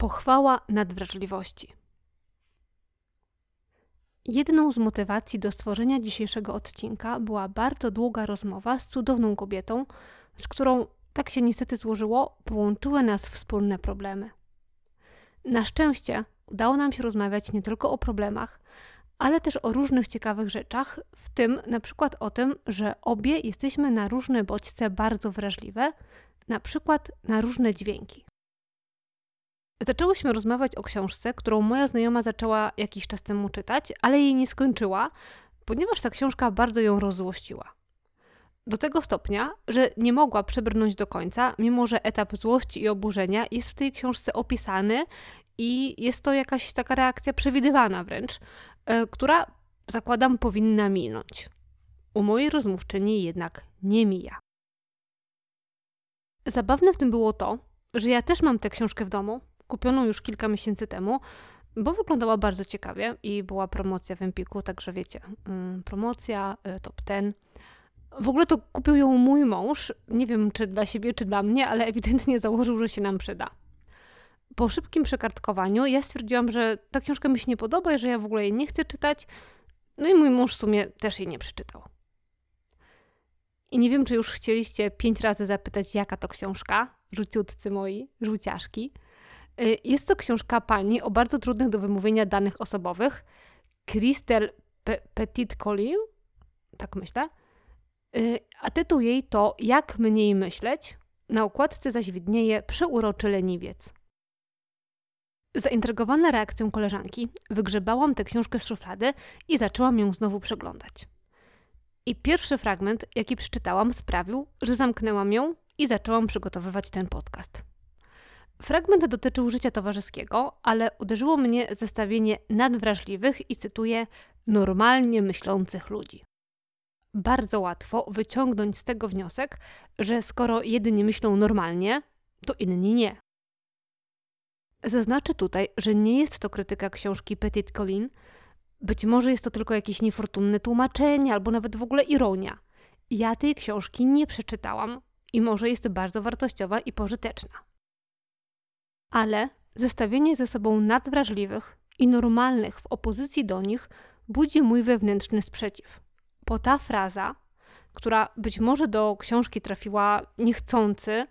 Pochwała nadwrażliwości. Jedną z motywacji do stworzenia dzisiejszego odcinka była bardzo długa rozmowa z cudowną kobietą, z którą, tak się niestety złożyło, połączyły nas wspólne problemy. Na szczęście udało nam się rozmawiać nie tylko o problemach, ale też o różnych ciekawych rzeczach, w tym na przykład o tym, że obie jesteśmy na różne bodźce bardzo wrażliwe, na przykład na różne dźwięki. Zaczęłyśmy rozmawiać o książce, którą moja znajoma zaczęła jakiś czas temu czytać, ale jej nie skończyła, ponieważ ta książka bardzo ją rozzłościła. Do tego stopnia, że nie mogła przebrnąć do końca, mimo że etap złości i oburzenia jest w tej książce opisany i jest to jakaś taka reakcja przewidywana wręcz, która, zakładam, powinna minąć. U mojej rozmówczyni jednak nie mija. Zabawne w tym było to, że ja też mam tę książkę w domu, kupioną już kilka miesięcy temu, bo wyglądała bardzo ciekawie i była promocja w Empiku, także wiecie, promocja, top 10. W ogóle to kupił ją mój mąż, nie wiem czy dla siebie, czy dla mnie, ale ewidentnie założył, że się nam przyda. Po szybkim przekartkowaniu ja stwierdziłam, że ta książka mi się nie podoba i że ja w ogóle jej nie chcę czytać, no i mój mąż w sumie też jej nie przeczytał. I nie wiem, czy już chcieliście 5 razy zapytać, jaka to książka, żółciutcy moi, żółciaszki. Jest to książka pani o bardzo trudnych do wymówienia danych osobowych, Christel Petit Colin, tak myślę, a tytuł jej to Jak mniej myśleć, na okładce zaś widnieje Przeuroczy leniwiec. Zaintrygowana reakcją koleżanki, wygrzebałam tę książkę z szuflady i zaczęłam ją znowu przeglądać. I pierwszy fragment, jaki przeczytałam, sprawił, że zamknęłam ją i zaczęłam przygotowywać ten podcast. Fragment dotyczył życia towarzyskiego, ale uderzyło mnie zestawienie nadwrażliwych i, cytuję, normalnie myślących ludzi. Bardzo łatwo wyciągnąć z tego wniosek, że skoro jedni myślą normalnie, to inni nie. Zaznaczę tutaj, że nie jest to krytyka książki Petit Colin. Być może jest to tylko jakieś niefortunne tłumaczenie albo nawet w ogóle ironia. Ja tej książki nie przeczytałam i może jest bardzo wartościowa i pożyteczna. Ale zestawienie ze sobą nadwrażliwych i normalnych w opozycji do nich budzi mój wewnętrzny sprzeciw. Bo ta fraza, która być może do książki trafiła niechcący,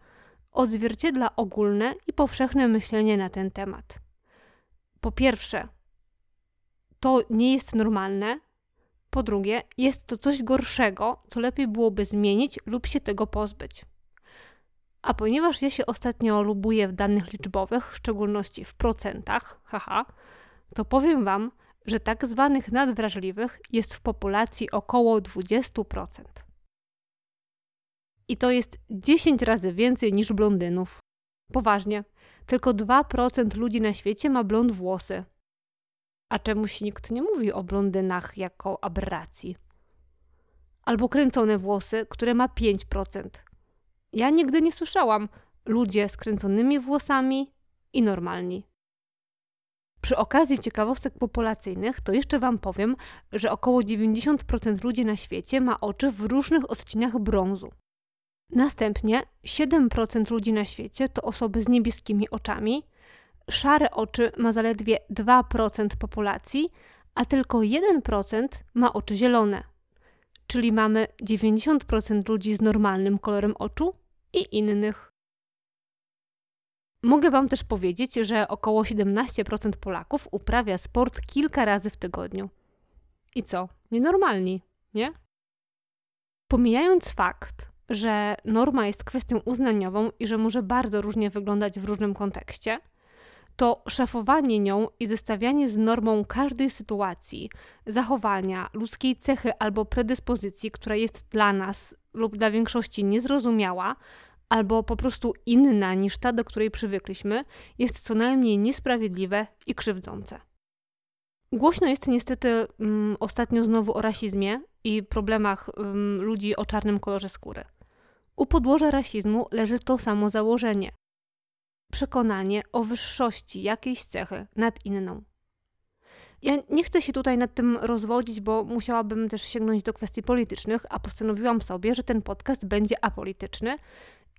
odzwierciedla ogólne i powszechne myślenie na ten temat. Po pierwsze, to nie jest normalne. Po drugie, jest to coś gorszego, co lepiej byłoby zmienić lub się tego pozbyć. A ponieważ ja się ostatnio lubuję w danych liczbowych, w szczególności w procentach, to powiem Wam, że tak zwanych nadwrażliwych jest w populacji około 20%. I to jest 10 razy więcej niż blondynów. Poważnie, tylko 2% ludzi na świecie ma blond włosy. A czemuś nikt nie mówi o blondynach jako aberracji. Albo kręcone włosy, które ma 5%. Ja nigdy nie słyszałam ludzie z kręconymi włosami i normalni. Przy okazji ciekawostek populacyjnych to jeszcze Wam powiem, że około 90% ludzi na świecie ma oczy w różnych odcieniach brązu. Następnie 7% ludzi na świecie to osoby z niebieskimi oczami, szare oczy ma zaledwie 2% populacji, a tylko 1% ma oczy zielone. Czyli mamy 90% ludzi z normalnym kolorem oczu i innych. Mogę Wam też powiedzieć, że około 17% Polaków uprawia sport kilka razy w tygodniu. I co? Nienormalni, nie? Pomijając fakt, że norma jest kwestią uznaniową i że może bardzo różnie wyglądać w różnym kontekście, to szafowanie nią i zestawianie z normą każdej sytuacji, zachowania, ludzkiej cechy albo predyspozycji, która jest dla nas lub dla większości niezrozumiała, albo po prostu inna niż ta, do której przywykliśmy, jest co najmniej niesprawiedliwe i krzywdzące. Głośno jest niestety ostatnio znowu o rasizmie i problemach ludzi o czarnym kolorze skóry. U podłoża rasizmu leży to samo założenie. Przekonanie o wyższości jakiejś cechy nad inną. Ja nie chcę się tutaj nad tym rozwodzić, bo musiałabym też sięgnąć do kwestii politycznych, a postanowiłam sobie, że ten podcast będzie apolityczny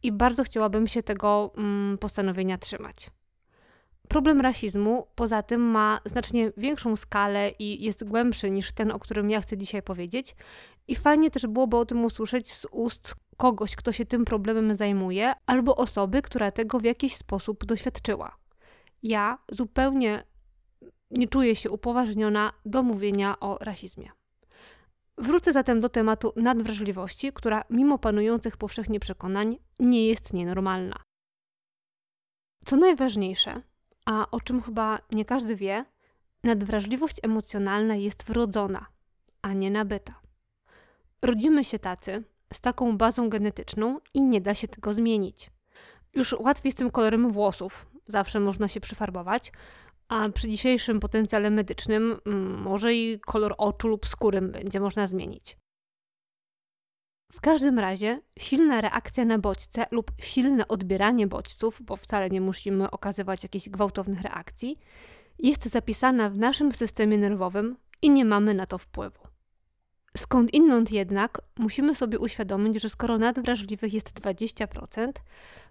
i bardzo chciałabym się tego postanowienia trzymać. Problem rasizmu poza tym ma znacznie większą skalę i jest głębszy niż ten, o którym ja chcę dzisiaj powiedzieć. I fajnie też byłoby o tym usłyszeć z ust kogoś, kto się tym problemem zajmuje, albo osoby, która tego w jakiś sposób doświadczyła. Ja zupełnie nie czuję się upoważniona do mówienia o rasizmie. Wrócę zatem do tematu nadwrażliwości, która mimo panujących powszechnie przekonań nie jest nienormalna. Co najważniejsze, a o czym chyba nie każdy wie, nadwrażliwość emocjonalna jest wrodzona, a nie nabyta. Rodzimy się tacy, z taką bazą genetyczną i nie da się tego zmienić. Już łatwiej z tym kolorem włosów, zawsze można się przyfarbować, a przy dzisiejszym potencjale medycznym może i kolor oczu lub skóry będzie można zmienić. W każdym razie silna reakcja na bodźce lub silne odbieranie bodźców, bo wcale nie musimy okazywać jakichś gwałtownych reakcji, jest zapisana w naszym systemie nerwowym i nie mamy na to wpływu. Skądinąd jednak musimy sobie uświadomić, że skoro nadwrażliwych jest 20%,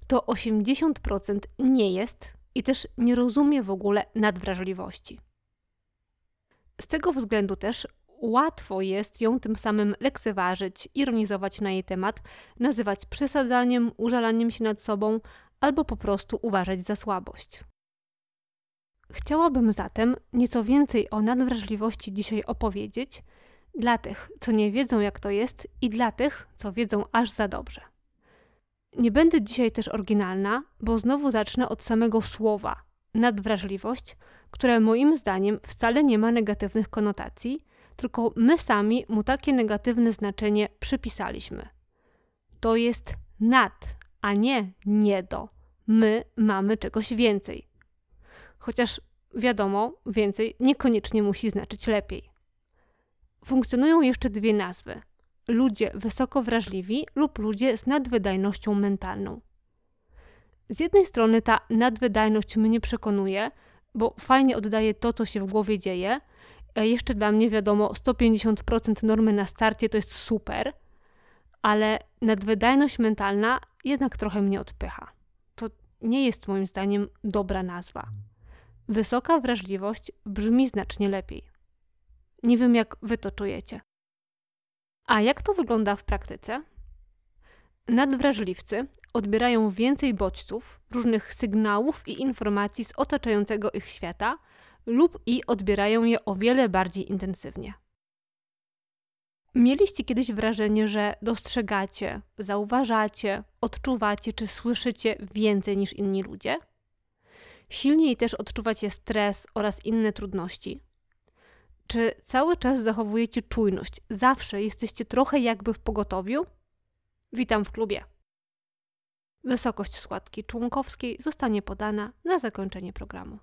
to 80% nie jest i też nie rozumie w ogóle nadwrażliwości. Z tego względu też łatwo jest ją tym samym lekceważyć, ironizować na jej temat, nazywać przesadzaniem, użalaniem się nad sobą albo po prostu uważać za słabość. Chciałabym zatem nieco więcej o nadwrażliwości dzisiaj opowiedzieć, dla tych, co nie wiedzą jak to jest i dla tych, co wiedzą aż za dobrze. Nie będę dzisiaj też oryginalna, bo znowu zacznę od samego słowa nadwrażliwość, które moim zdaniem wcale nie ma negatywnych konotacji, tylko my sami mu takie negatywne znaczenie przypisaliśmy. To jest nad, a nie do. My mamy czegoś więcej. Chociaż wiadomo, więcej niekoniecznie musi znaczyć lepiej. Funkcjonują jeszcze dwie nazwy. Ludzie wysoko wrażliwi lub ludzie z nadwydajnością mentalną. Z jednej strony ta nadwydajność mnie przekonuje, bo fajnie oddaje to, co się w głowie dzieje. Jeszcze dla mnie wiadomo, 150% normy na starcie to jest super, ale nadwydajność mentalna jednak trochę mnie odpycha. To nie jest moim zdaniem dobra nazwa. Wysoka wrażliwość brzmi znacznie lepiej. Nie wiem, jak wy to czujecie. A jak to wygląda w praktyce? Nadwrażliwcy odbierają więcej bodźców, różnych sygnałów i informacji z otaczającego ich świata lub i odbierają je o wiele bardziej intensywnie. Mieliście kiedyś wrażenie, że dostrzegacie, zauważacie, odczuwacie czy słyszycie więcej niż inni ludzie? Silniej też odczuwacie stres oraz inne trudności. Czy cały czas zachowujecie czujność? Zawsze jesteście trochę jakby w pogotowiu? Witam w klubie. Wysokość składki członkowskiej zostanie podana na zakończenie programu.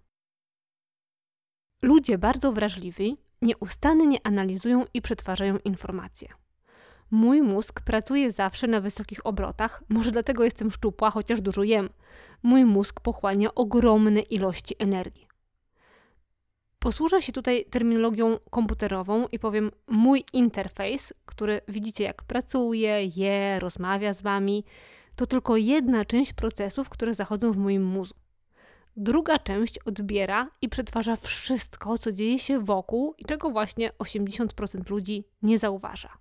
Ludzie bardzo wrażliwi nieustannie analizują i przetwarzają informacje. Mój mózg pracuje zawsze na wysokich obrotach, może dlatego jestem szczupła, chociaż dużo jem. Mój mózg pochłania ogromne ilości energii. Posłużę się tutaj terminologią komputerową i powiem mój interfejs, który widzicie jak pracuje, je, rozmawia z wami, to tylko jedna część procesów, które zachodzą w moim mózgu. Druga część odbiera i przetwarza wszystko, co dzieje się wokół i czego właśnie 80% ludzi nie zauważa.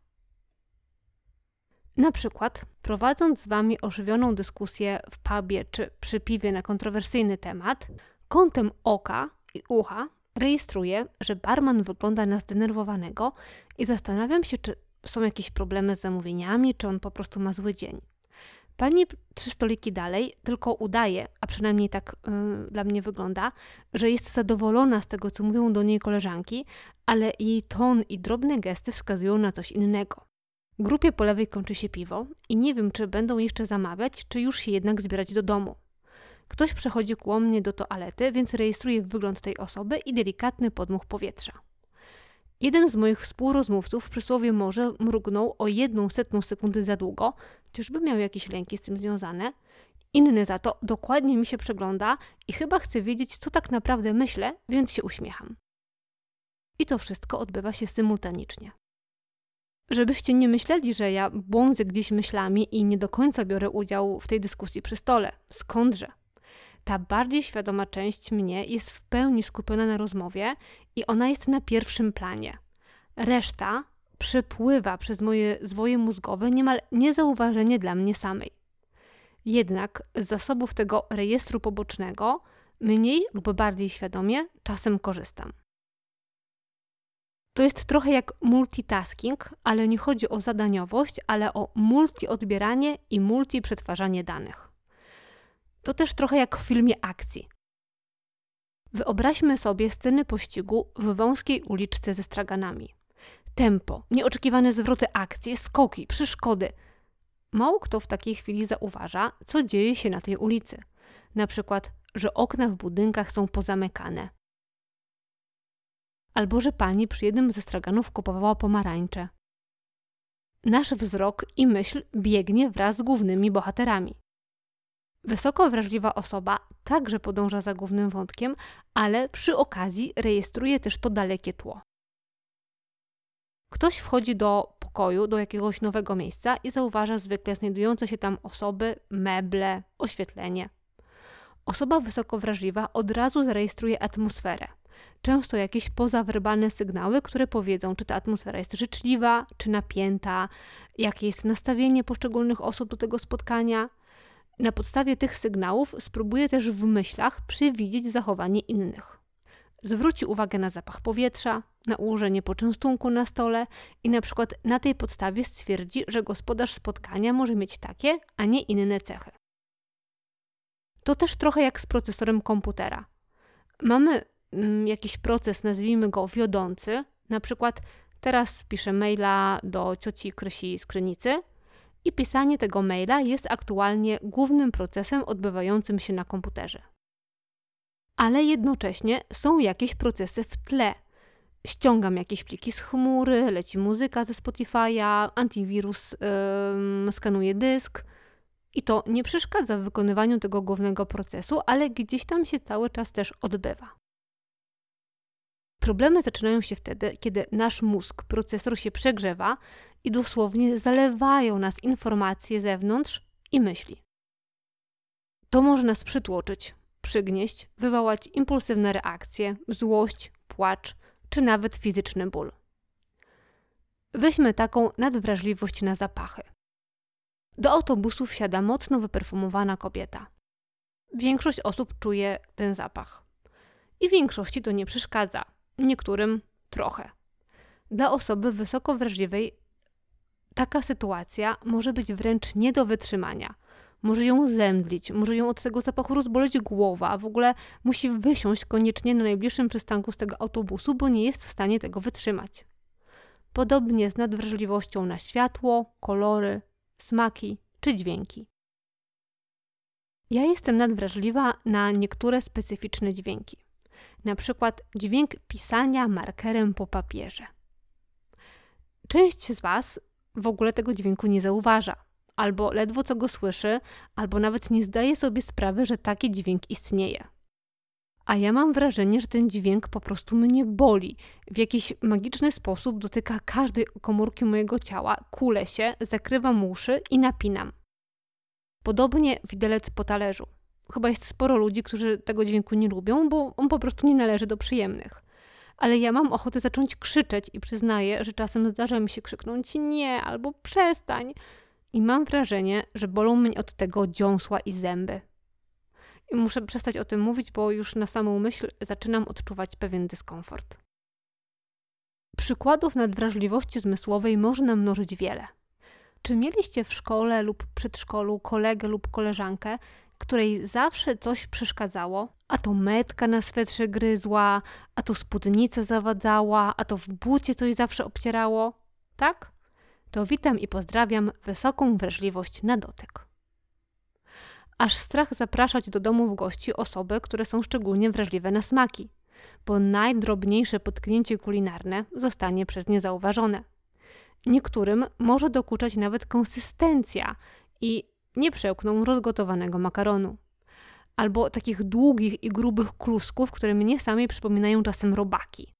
Na przykład, prowadząc z wami ożywioną dyskusję w pubie czy przy piwie na kontrowersyjny temat, kątem oka i ucha rejestruję, że barman wygląda na zdenerwowanego i zastanawiam się, czy są jakieś problemy z zamówieniami, czy on po prostu ma zły dzień. Pani 3 stoliki dalej tylko udaje, a przynajmniej tak dla mnie wygląda, że jest zadowolona z tego, co mówią do niej koleżanki, ale jej ton i drobne gesty wskazują na coś innego. Grupie po lewej kończy się piwo i nie wiem, czy będą jeszcze zamawiać, czy już się jednak zbierać do domu. Ktoś przechodzi koło mnie do toalety, więc rejestruję wygląd tej osoby i delikatny podmuch powietrza. Jeden z moich współrozmówców przysłowie może mrugnął o 0,01 sekundy za długo, czyżby miał jakieś lęki z tym związane. Inny za to dokładnie mi się przegląda i chyba chce wiedzieć, co tak naprawdę myślę, więc się uśmiecham. I to wszystko odbywa się symultanicznie. Żebyście nie myśleli, że ja błądzę gdzieś myślami i nie do końca biorę udział w tej dyskusji przy stole. Skądże? ta bardziej świadoma część mnie jest w pełni skupiona na rozmowie i ona jest na pierwszym planie. Reszta przepływa przez moje zwoje mózgowe niemal niezauważenie dla mnie samej. Jednak z zasobów tego rejestru pobocznego mniej lub bardziej świadomie czasem korzystam. To jest trochę jak multitasking, ale nie chodzi o zadaniowość, ale o multiodbieranie i multiprzetwarzanie danych. To też trochę jak w filmie akcji. Wyobraźmy sobie sceny pościgu w wąskiej uliczce ze straganami. Tempo, nieoczekiwane zwroty akcji, skoki, przeszkody. Mało kto w takiej chwili zauważa, co dzieje się na tej ulicy. Na przykład, że okna w budynkach są pozamykane. Albo, że pani przy jednym ze straganów kupowała pomarańcze. Nasz wzrok i myśl biegnie wraz z głównymi bohaterami. Wysoko wrażliwa osoba także podąża za głównym wątkiem, ale przy okazji rejestruje też to dalekie tło. Ktoś wchodzi do pokoju, do jakiegoś nowego miejsca i zauważa zwykle znajdujące się tam osoby, meble, oświetlenie. Osoba wysoko wrażliwa od razu zarejestruje atmosferę. Często jakieś pozawerbalne sygnały, które powiedzą, czy ta atmosfera jest życzliwa, czy napięta, jakie jest nastawienie poszczególnych osób do tego spotkania. Na podstawie tych sygnałów spróbuje też w myślach przewidzieć zachowanie innych. Zwróci uwagę na zapach powietrza, na ułożenie poczęstunku na stole i na przykład na tej podstawie stwierdzi, że gospodarz spotkania może mieć takie, a nie inne cechy. To też trochę jak z procesorem komputera. Mamy jakiś proces, nazwijmy go wiodący, na przykład teraz piszę maila do cioci Krysi z Krynicy i pisanie tego maila jest aktualnie głównym procesem odbywającym się na komputerze. Ale jednocześnie są jakieś procesy w tle. Ściągam jakieś pliki z chmury, leci muzyka ze Spotify'a, antywirus skanuje dysk i to nie przeszkadza w wykonywaniu tego głównego procesu, ale gdzieś tam się cały czas też odbywa. Problemy zaczynają się wtedy, kiedy nasz mózg, procesor się przegrzewa i dosłownie zalewają nas informacje z zewnątrz i myśli. To może nas przytłoczyć, przygnieść, wywołać impulsywne reakcje, złość, płacz czy nawet fizyczny ból. Weźmy taką nadwrażliwość na zapachy. Do autobusu wsiada mocno wyperfumowana kobieta. Większość osób czuje ten zapach. I większości to nie przeszkadza. Niektórym trochę. Dla osoby wysoko wrażliwej taka sytuacja może być wręcz nie do wytrzymania. Może ją zemdlić, może ją od tego zapachu rozboleć głowa, w ogóle musi wysiąść koniecznie na najbliższym przystanku z tego autobusu, bo nie jest w stanie tego wytrzymać. Podobnie z nadwrażliwością na światło, kolory, smaki czy dźwięki. Ja jestem nadwrażliwa na niektóre specyficzne dźwięki. Na przykład dźwięk pisania markerem po papierze. Część z Was w ogóle tego dźwięku nie zauważa, albo ledwo co go słyszy, albo nawet nie zdaje sobie sprawy, że taki dźwięk istnieje. A ja mam wrażenie, że ten dźwięk po prostu mnie boli. W jakiś magiczny sposób dotyka każdej komórki mojego ciała, kulę się, zakrywam uszy i napinam. Podobnie widelec po talerzu. Chyba jest sporo ludzi, którzy tego dźwięku nie lubią, bo on po prostu nie należy do przyjemnych. Ale ja mam ochotę zacząć krzyczeć i przyznaję, że czasem zdarza mi się krzyknąć nie, albo przestań. I mam wrażenie, że bolą mnie od tego dziąsła i zęby. I muszę przestać o tym mówić, bo już na samą myśl zaczynam odczuwać pewien dyskomfort. Przykładów nadwrażliwości zmysłowej można mnożyć wiele. Czy mieliście w szkole lub przedszkolu kolegę lub koleżankę, której zawsze coś przeszkadzało, a to metka na swetrze gryzła, a to spódnica zawadzała, a to w bucie coś zawsze obcierało, tak? To witam i pozdrawiam wysoką wrażliwość na dotyk. Aż strach zapraszać do domów gości osoby, które są szczególnie wrażliwe na smaki, bo najdrobniejsze potknięcie kulinarne zostanie przez nie zauważone. Niektórym może dokuczać nawet konsystencja i nie przełkną rozgotowanego makaronu. Albo takich długich i grubych klusków, które mnie samej przypominają czasem robaki.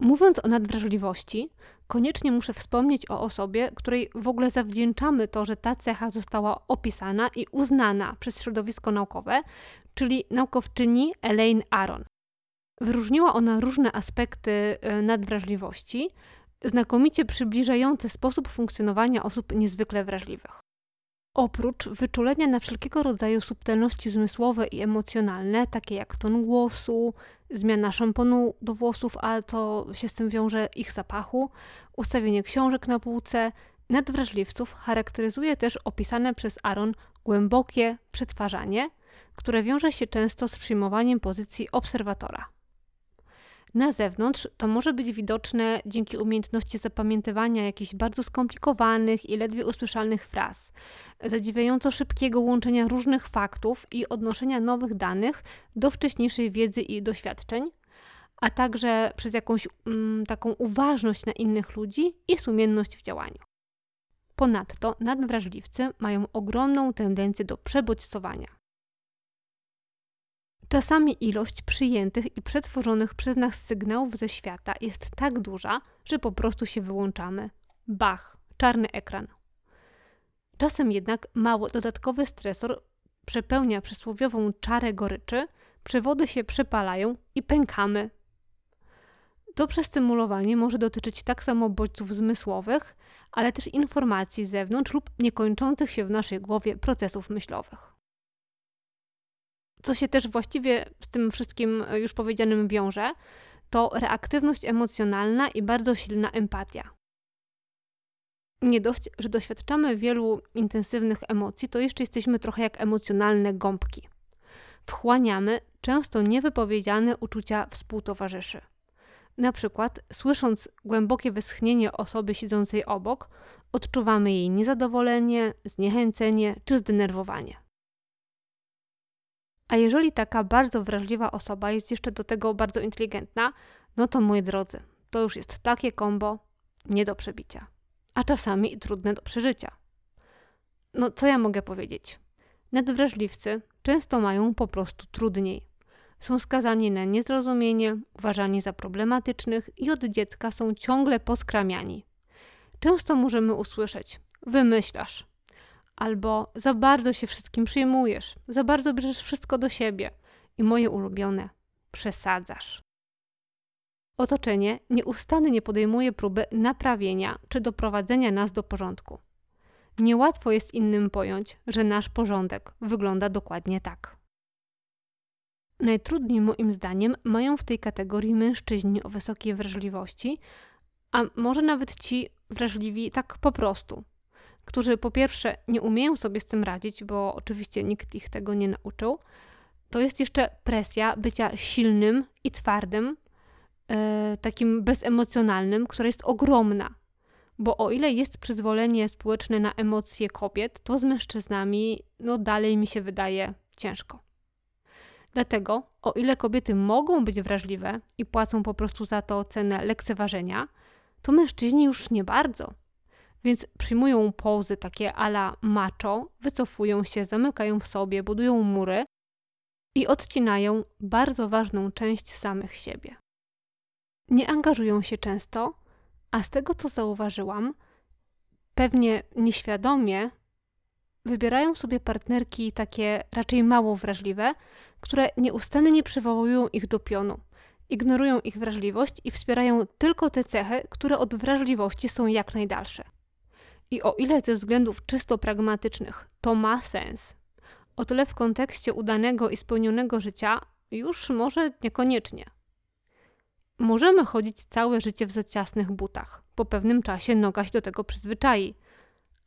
Mówiąc o nadwrażliwości, koniecznie muszę wspomnieć o osobie, której w ogóle zawdzięczamy to, że ta cecha została opisana i uznana przez środowisko naukowe, czyli naukowczyni Elaine Aron. Wyróżniła ona różne aspekty nadwrażliwości, znakomicie przybliżające sposób funkcjonowania osób niezwykle wrażliwych. Oprócz wyczulenia na wszelkiego rodzaju subtelności zmysłowe i emocjonalne, takie jak ton głosu, zmiana szamponu do włosów, a co się z tym wiąże ich zapachu, ustawienie książek na półce, nadwrażliwców charakteryzuje też opisane przez Aron głębokie przetwarzanie, które wiąże się często z przyjmowaniem pozycji obserwatora. Na zewnątrz to może być widoczne dzięki umiejętności zapamiętywania jakichś bardzo skomplikowanych i ledwie usłyszalnych fraz, zadziwiająco szybkiego łączenia różnych faktów i odnoszenia nowych danych do wcześniejszej wiedzy i doświadczeń, a także przez jakąś taką uważność na innych ludzi i sumienność w działaniu. Ponadto nadwrażliwcy mają ogromną tendencję do przebodźcowania. Czasami ilość przyjętych i przetworzonych przez nas sygnałów ze świata jest tak duża, że po prostu się wyłączamy. Bach, czarny ekran. Czasem jednak mały dodatkowy stresor przepełnia przysłowiową czarę goryczy, przewody się przepalają i pękamy. To przestymulowanie może dotyczyć tak samo bodźców zmysłowych, ale też informacji z zewnątrz lub niekończących się w naszej głowie procesów myślowych. Co się też właściwie z tym wszystkim już powiedzianym wiąże, to reaktywność emocjonalna i bardzo silna empatia. Nie dość, że doświadczamy wielu intensywnych emocji, to jeszcze jesteśmy trochę jak emocjonalne gąbki. Wchłaniamy często niewypowiedziane uczucia współtowarzyszy. Na przykład, słysząc głębokie westchnienie osoby siedzącej obok, odczuwamy jej niezadowolenie, zniechęcenie czy zdenerwowanie. A jeżeli taka bardzo wrażliwa osoba jest jeszcze do tego bardzo inteligentna, no to moi drodzy, to już jest takie kombo nie do przebicia. A czasami i trudne do przeżycia. No co ja mogę powiedzieć? Nadwrażliwcy często mają po prostu trudniej. Są skazani na niezrozumienie, uważani za problematycznych i od dziecka są ciągle poskramiani. Często możemy usłyszeć, wymyślasz. Albo za bardzo się wszystkim przyjmujesz, za bardzo bierzesz wszystko do siebie i moje ulubione, przesadzasz. Otoczenie nieustannie podejmuje próby naprawienia czy doprowadzenia nas do porządku. Niełatwo jest innym pojąć, że nasz porządek wygląda dokładnie tak. Najtrudniej moim zdaniem mają w tej kategorii mężczyźni o wysokiej wrażliwości, a może nawet ci wrażliwi tak po prostu, którzy po pierwsze nie umieją sobie z tym radzić, bo oczywiście nikt ich tego nie nauczył, to jest jeszcze presja bycia silnym i twardym, takim bezemocjonalnym, która jest ogromna. Bo o ile jest przyzwolenie społeczne na emocje kobiet, to z mężczyznami dalej mi się wydaje ciężko. Dlatego, o ile kobiety mogą być wrażliwe i płacą po prostu za to cenę lekceważenia, to mężczyźni już nie bardzo. Więc przyjmują pozy takie a la macho, wycofują się, zamykają w sobie, budują mury i odcinają bardzo ważną część samych siebie. Nie angażują się często, a z tego co zauważyłam, pewnie nieświadomie wybierają sobie partnerki takie raczej mało wrażliwe, które nieustannie przywołują ich do pionu. Ignorują ich wrażliwość i wspierają tylko te cechy, które od wrażliwości są jak najdalsze. I o ile ze względów czysto pragmatycznych to ma sens, o tyle w kontekście udanego i spełnionego życia już może niekoniecznie. Możemy chodzić całe życie w za ciasnych butach. Po pewnym czasie noga się do tego przyzwyczai.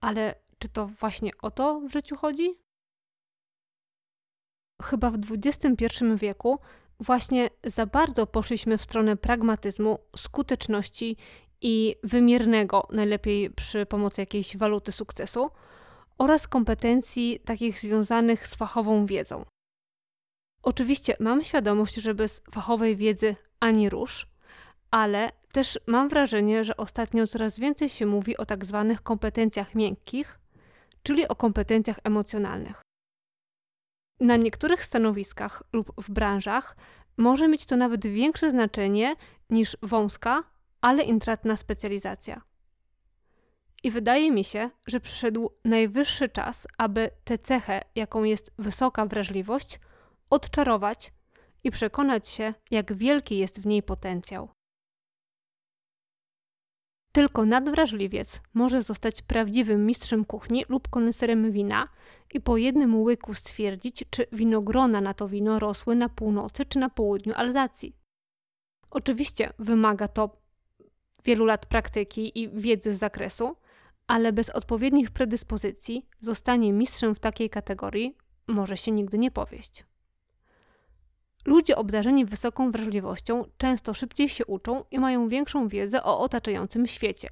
Ale czy to właśnie o to w życiu chodzi? Chyba w XXI wieku właśnie za bardzo poszliśmy w stronę pragmatyzmu, skuteczności i wymiernego, najlepiej przy pomocy jakiejś waluty sukcesu, oraz kompetencji takich związanych z fachową wiedzą. Oczywiście mam świadomość, że bez fachowej wiedzy ani rusz, ale też mam wrażenie, że ostatnio coraz więcej się mówi o tak zwanych kompetencjach miękkich, czyli o kompetencjach emocjonalnych. Na niektórych stanowiskach lub w branżach może mieć to nawet większe znaczenie niż wąska, ale intratna specjalizacja. I wydaje mi się, że przyszedł najwyższy czas, aby tę cechę, jaką jest wysoka wrażliwość, odczarować i przekonać się, jak wielki jest w niej potencjał. Tylko nadwrażliwiec może zostać prawdziwym mistrzem kuchni lub koneserem wina i po jednym łyku stwierdzić, czy winogrona na to wino rosły na północy czy na południu Alzacji. Oczywiście wymaga to wielu lat praktyki i wiedzy z zakresu, ale bez odpowiednich predyspozycji zostanie mistrzem w takiej kategorii może się nigdy nie powieść. Ludzie obdarzeni wysoką wrażliwością często szybciej się uczą i mają większą wiedzę o otaczającym świecie,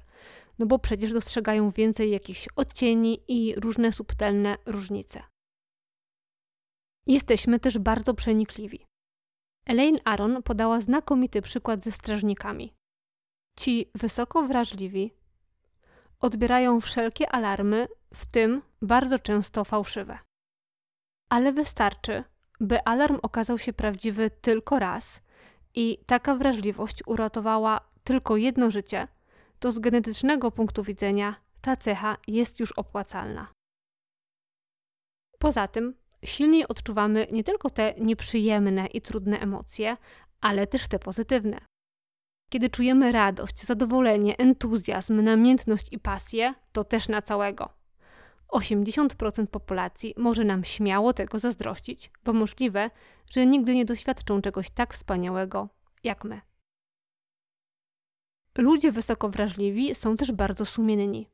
no bo przecież dostrzegają więcej jakichś odcieni i różne subtelne różnice. Jesteśmy też bardzo przenikliwi. Elaine Aron podała znakomity przykład ze strażnikami. Ci wysoko wrażliwi odbierają wszelkie alarmy, w tym bardzo często fałszywe. Ale wystarczy, by alarm okazał się prawdziwy tylko raz i taka wrażliwość uratowała tylko jedno życie, to z genetycznego punktu widzenia ta cecha jest już opłacalna. Poza tym silniej odczuwamy nie tylko te nieprzyjemne i trudne emocje, ale też te pozytywne. Kiedy czujemy radość, zadowolenie, entuzjazm, namiętność i pasję, to też na całego. 80% populacji może nam śmiało tego zazdrościć, bo możliwe, że nigdy nie doświadczą czegoś tak wspaniałego jak my. Ludzie wysoko wrażliwi są też bardzo sumienni.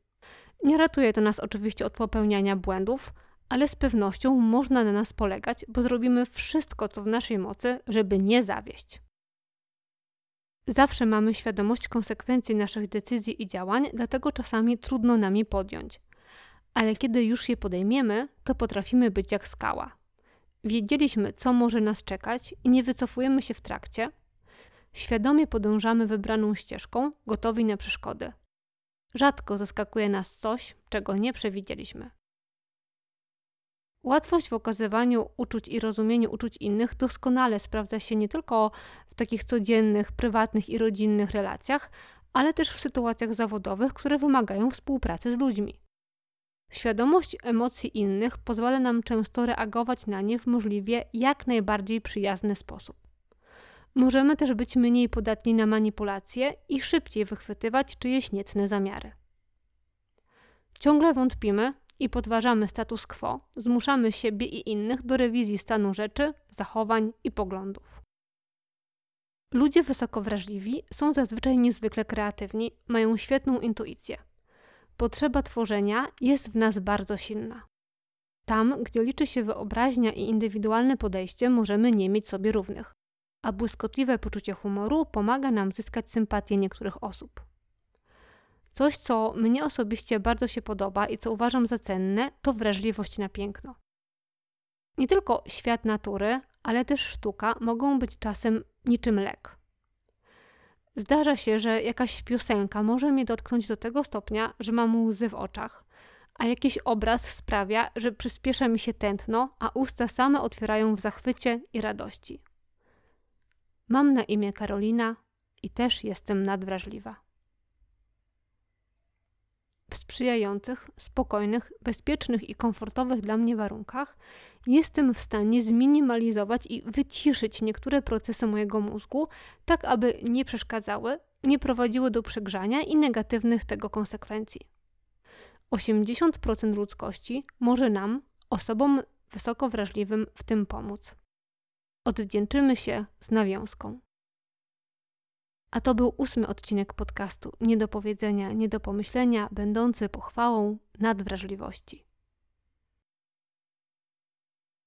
Nie ratuje to nas oczywiście od popełniania błędów, ale z pewnością można na nas polegać, bo zrobimy wszystko, co w naszej mocy, żeby nie zawieść. Zawsze mamy świadomość konsekwencji naszych decyzji i działań, dlatego czasami trudno nam je podjąć. Ale kiedy już je podejmiemy, to potrafimy być jak skała. Wiedzieliśmy, co może nas czekać i nie wycofujemy się w trakcie. Świadomie podążamy wybraną ścieżką, gotowi na przeszkody. Rzadko zaskakuje nas coś, czego nie przewidzieliśmy. Łatwość w okazywaniu uczuć i rozumieniu uczuć innych doskonale sprawdza się nie tylko w takich codziennych, prywatnych i rodzinnych relacjach, ale też w sytuacjach zawodowych, które wymagają współpracy z ludźmi. Świadomość emocji innych pozwala nam często reagować na nie w możliwie jak najbardziej przyjazny sposób. Możemy też być mniej podatni na manipulacje i szybciej wychwytywać czyjeś niecne zamiary. Ciągle wątpimy i podważamy status quo, zmuszamy siebie i innych do rewizji stanu rzeczy, zachowań i poglądów. Ludzie wysoko wrażliwi są zazwyczaj niezwykle kreatywni, mają świetną intuicję. Potrzeba tworzenia jest w nas bardzo silna. Tam, gdzie liczy się wyobraźnia i indywidualne podejście, możemy nie mieć sobie równych, a błyskotliwe poczucie humoru pomaga nam zyskać sympatię niektórych osób. Coś, co mnie osobiście bardzo się podoba i co uważam za cenne, to wrażliwość na piękno. Nie tylko świat natury, ale też sztuka mogą być czasem niczym lek. Zdarza się, że jakaś piosenka może mnie dotknąć do tego stopnia, że mam łzy w oczach, a jakiś obraz sprawia, że przyspiesza mi się tętno, a usta same otwierają w zachwycie i radości. Mam na imię Karolina i też jestem nadwrażliwa. W sprzyjających, spokojnych, bezpiecznych i komfortowych dla mnie warunkach jestem w stanie zminimalizować i wyciszyć niektóre procesy mojego mózgu, tak aby nie przeszkadzały, nie prowadziły do przegrzania i negatywnych tego konsekwencji. 80% ludzkości może nam, osobom wysoko wrażliwym, w tym pomóc. Odwdzięczymy się z nawiązką. A to był 8 odcinek podcastu Nie do powiedzenia, nie do pomyślenia, będący pochwałą nadwrażliwości.